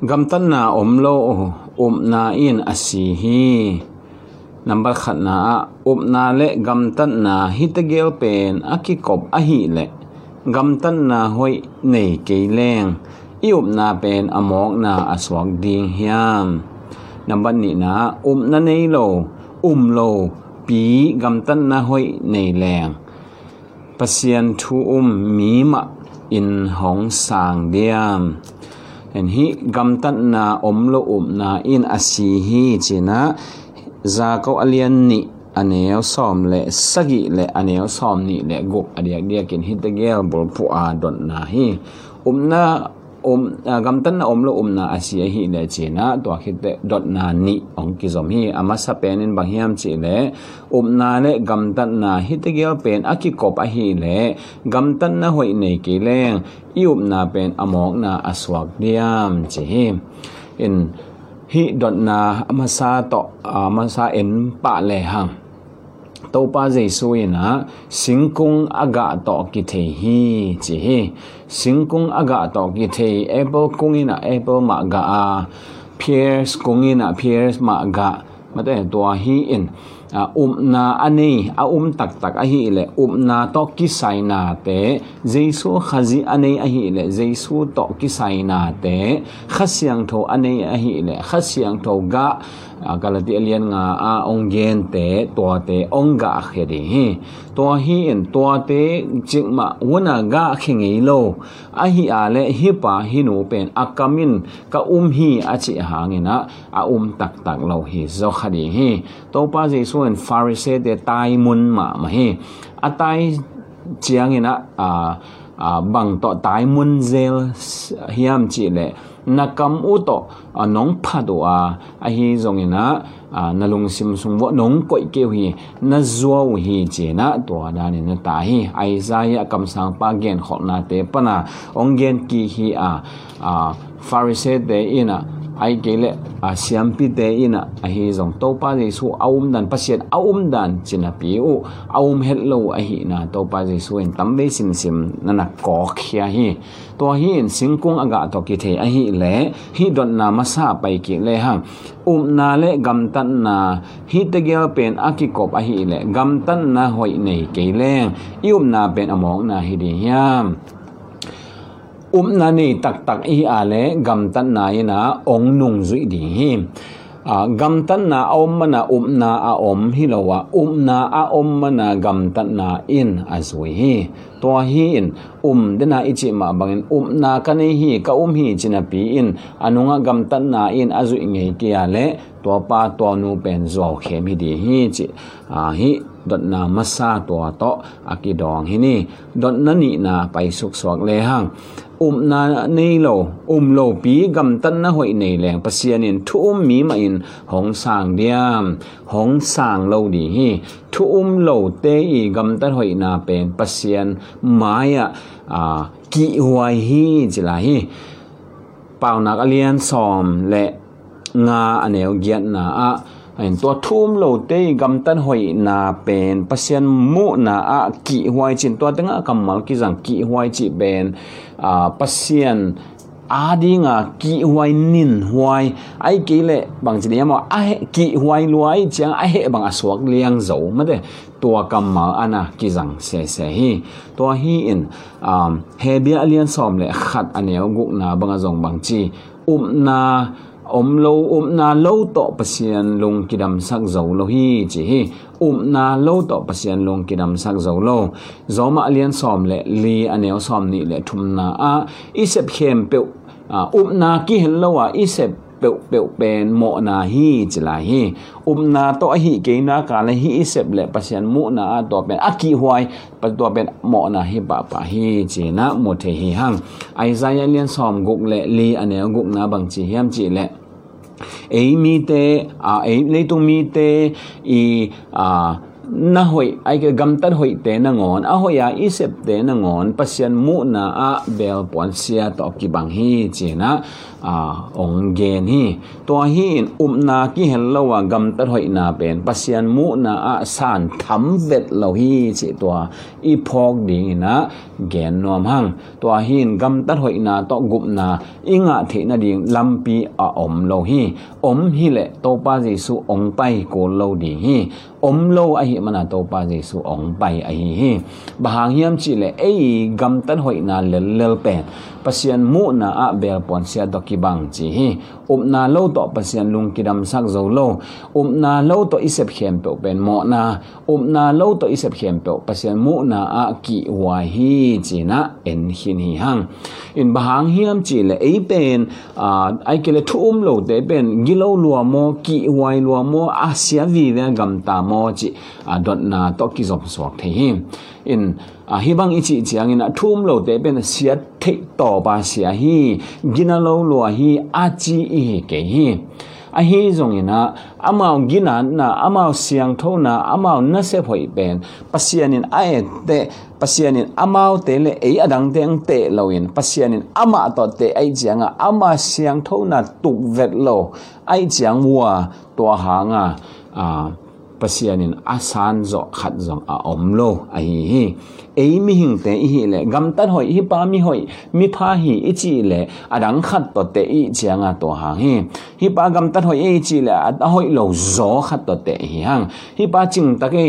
Gamtanna omlo umna in asihi number khatna umna le gamtanna hitagel pen akikop ahi le gamtanna hoi nei keleng iumna pen among na aswak ding hiam number ni na umna nei lo umlo pi gamtanna hoi nei leng pasien thu mima in hong sang diam and he gamtan na omlo na in asihi china zako alian ni aneo som le sagi le aneo som ni le gop adiak diak in hitagel bol pua don na hi na gamtan na omlo na asihi le china to hit dot na ni ong kizom hi amasa pen in banghiam chi le na le gamtan na hitagel pen akikop ahi le gamtan na hoi nei ke leng iup na pen amok na aswak diam chihim in hi dot na amasa to amasa en pa le ham to pa je suina singkung aga to ki the hi chihi singkung aga to ki the apple kungina apple ma ga pears kungina pears ma ga mate to hi in na ani tak ahi le na to ki saina te jesu khazi ani ahi le jesu to ki saina te khasiang tho ani ahi le khasiang tho ga galati alien nga ong gen te ong ga khedi hi to hi en to te jingma wona ga khingi lo ahi ale hi pa hinu pen akamin ka hi achi hangena a tak lo hi zo khadi hi to pa jesu and Pharisee de tai mun ma mahi atai chiangina bang to tai mun zel hiam chi le nakam uto nong phado a hi zongina nalung sim sungwo nong koi keu hi na zuo hi chena to dan na ta hi Isaiah kam sang pa gen khona te pana ongen ki hi a Pharisee de ina ai kele asiam pi te ina ahi zong to pa jesu aum dan pasien aum dan chinapi u aum hello ahi na to pa jesu en tambe sim sim nana ko khia hi to hi en singkung aga to ki the ahi le hi don na masa pai ki le ha na le gamtan na hi tegel pen akikop ahi le gamtan na hoi nei ke leng na pen among na hi di hiam nani tak hi ale gamtan na ina ong nung zui di hi gamtan na om mana na a om hi lawa na a om mana gamtan na in azui hi to hi in dena ichi ma bangin na kane hi ka hi chinapi in anunga gamtan na in azui nge ki ale to pa to nu pen zo khem hi di hi chi hi dot na masa to akidong hini dot nani na pai suk sok le hang na nei lo lo pi gamtan na hoi nei leng pasian in thu mi ma in hong sang diam hong sang lo di hi thu lo te i gamtan hoi na pen pasian maya ki huai hi jila hi pau nak alian som le nga aneo giat na a and to thum lo te gamtan hoi na pen pasien mu na a ki huai chin to tanga kamal ki jang ki huai chi ben pasien adinga ki huai nin huai ai ke le bang jini ma a ki huai luai chang a he bang aswak liang zo ma de to kamal ana ki jang se hi to hi in hebia alien som le khat aneo guk na banga jong bang chi na lo na lo to pasien long kidam sak zo lo hi chi hi na lo to pasien long kidam sak zo lo zoma alien som le li aneo som ni le thumna a isep khem pe na ki hello a isep pe pen mo na hi chila hi na to hi ke na ka le hi isep le pasien mo na a to pen a ki huai pa to pen mo na hi ba pa hi chi na mo the hi hang Isaiah alien som guk le li aneo guk na bang chi hiam chi le ei mi te ei leitung mi te i nahoy ay kagamtan hoy tenangon ahoy a isip tenangon pasyan muna a bel puan siya to kibanghi china ong gen hi to hin na ki hellowa gamtan hoy na pen pasyan muna a san tham vet lo hi chi to ipok ding na gen nom hang to hin gamtan hoy na to gup na inga the na ding lampi a om lo hi om hi le to pa jisu ong pai ko lo ding hi om lo ai manato pa Jesu ong pai ai hi bahang hiam chile ei gam tan hoi na lel pen pasien mu na a bel pon sia dokibang chi hi na lo to pasien lung kidam sak zo lo na lo to isep khem pe pen mo na na lo to isep khem pe pasien mu na a ki wa hi chi na en hin hi hang in bahang hiam chile ei pen ai kele thum lo te pen gilo lua mo ki wai lua mo asia vi ve gam ta mo chi adot na to ki zop sok the him in hibang ichi chiang in athum lo te ben sia the to ba sia hi ginalo lo hi achi e ke hi a hi zong ina amao ginan na amao siang thona amao na se phoi ben pasianin ae te pasianin amao te le ei adang teng te loin pasianin ama to te ai jianga ama siang thona tuk vet lo ai jiang wa to hanga pasianin asan zo khat zong a omlo a hi hi ei mi hing te hi le gam tan hoi hi pa mi hoi mi pha hi ichi le adang khat to te i chianga to hang hi pa gam tan hoi ichi le a hoi lo zo khat to te hi hang hi pa ching ta ke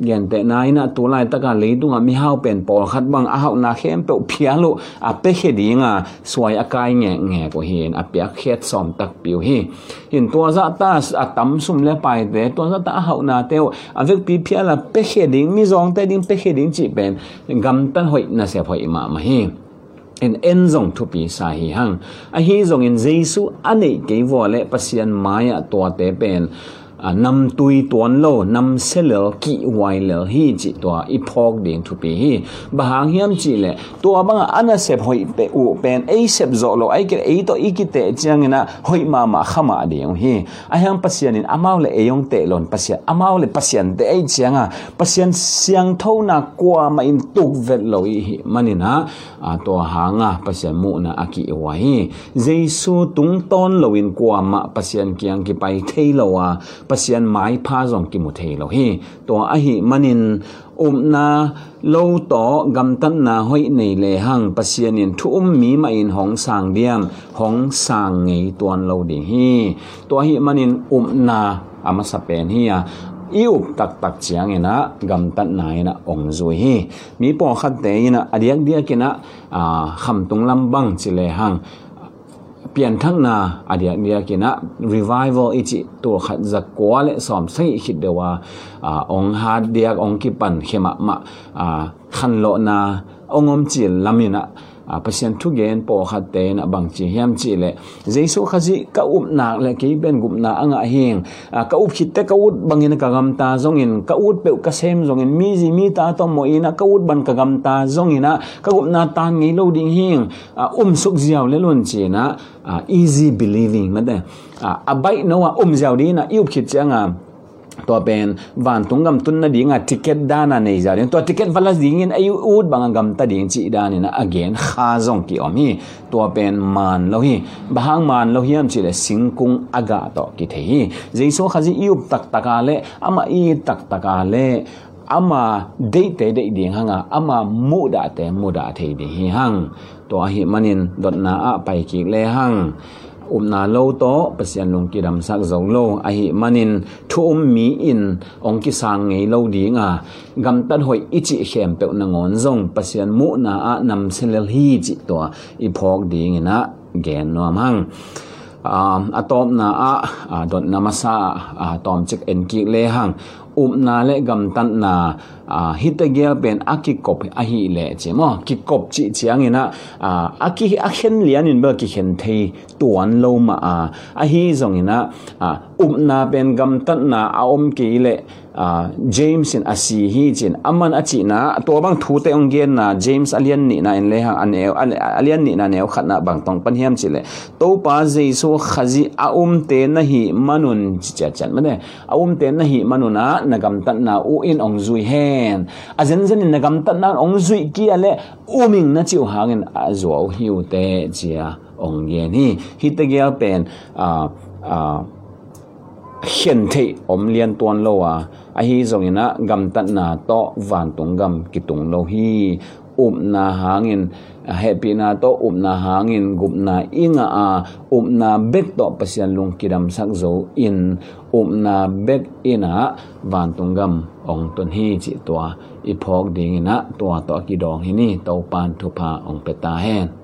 gen te nai na tu lai ta ka le du nga mi hau pen pol khat bang a hau na khem pe phia lo a pe he dinga suai akai nge nge ko hin a pya khet som tak piu hi hin to za ta atam sum le pai te to za ta hau teo avec pipia la pekeding mizong te ding pekeding chi ben gam tan hoi na se phoi ma ma hi in enzong to pi sa hi hang a hi zong in jesu ane ke vole pasian maya to te ben nam tui tuan lo nam selel ki wai le hi chi to ipok ding to pi hi bahang hiam chi le to abang ana se phoi pe u pen ei sep zo lo ai ke ei to ikite chiang na hoi mama khama ding hi a hang pasien in amau le eyong te lon pasien amau le pasien te ei chianga pasien siang thona kwa ma in tuk vet lo hi manina to hanga pasien mu na aki wai jesu tung ton lo in kwa ma pasien kiang ki pai thei lo wa pasian mai pha zong ki mu thei lo hi to a hi manin na lo to gam tan na hoi nei le hang pasian in thu mi ma in hong sang diam hong sang ngei tuan lo ding hi to hi manin na amasa pen hi a iup tak tak chiang ina gam tan na ina ong zui hi mi po khat te ina adiak dia kina kham tung lam bang chi le hang pian thang na adia dia kina revival ichi to khat zakwa le som sei khit dewa ong ha dia ong ki pan khema ma khan lo na ongom chi lamina pasien thu gen po khat te na bang chi hiam chi le jesu khazi ka up nak le ki ben gup na anga heng ka up khit te ka ut bangin ka gam ta zong in ka ut pe ka sem zong in mi ji mi ta to mo ina ka ut ban ka gam ta zong ina ka gup na ta ngi lo ding heng suk ziaw le lon chi na easy believing na da abai no ziaw di na iup khit changa to pen van tungam tunna dinga ticket dana nei jarin to ticket valas dingin ai ut bangam ta ding chi dan na again kha jong ki omi to pen man lohi bahang man lohiam chile singkung aga to ki thei jeiso khaji iup tak takale ama I tak takale ama deite de ding hanga ama muda thei de hi hang to hi manin dot na a pai ki le hang na lo to pasian lung ki dam sak zong lo a hi manin thu mi in ong ki sang ngei lo ding a gam tan hoi ichi hem pe na ngon zong pasian mu na a nam selel hi chi to I phok ding ina gen nom hang atom na a dot namasa atom chik en ki le hang na le gam tan na hitagel pen akikop ahi le chemo kikop chi chiang ina aki akhen lianin ba ki khen thei tuan lo ma a hi zong ina na pen gam tan na aom ki le James in asi hi chin aman achi na to bang thu te ong gen na James alian ni na en le hang an alian ni na neo khat na bang tong pan hiam chile to pa jaiso khazi aum te na hi manun chi cha chan mane aum te na hi manuna tat nagam tat na uin ong zui hen azen zen nagam tat na ong zui kia le uming na chiu hangin azuaw hiu te chia ong yen hi hitagial pen hiện thị om liên tuan lâu à hi giống như na gam tận na to vạn tung gam kitung lâu hi na hangin happy na to na hangin gup na inga a na bek to pasian lung kidam sak zo in na bek ina vạn tung gam ong tun hi chỉ tua iphok ding na tua to kidong hi ni tàu pan thupa ong peta hen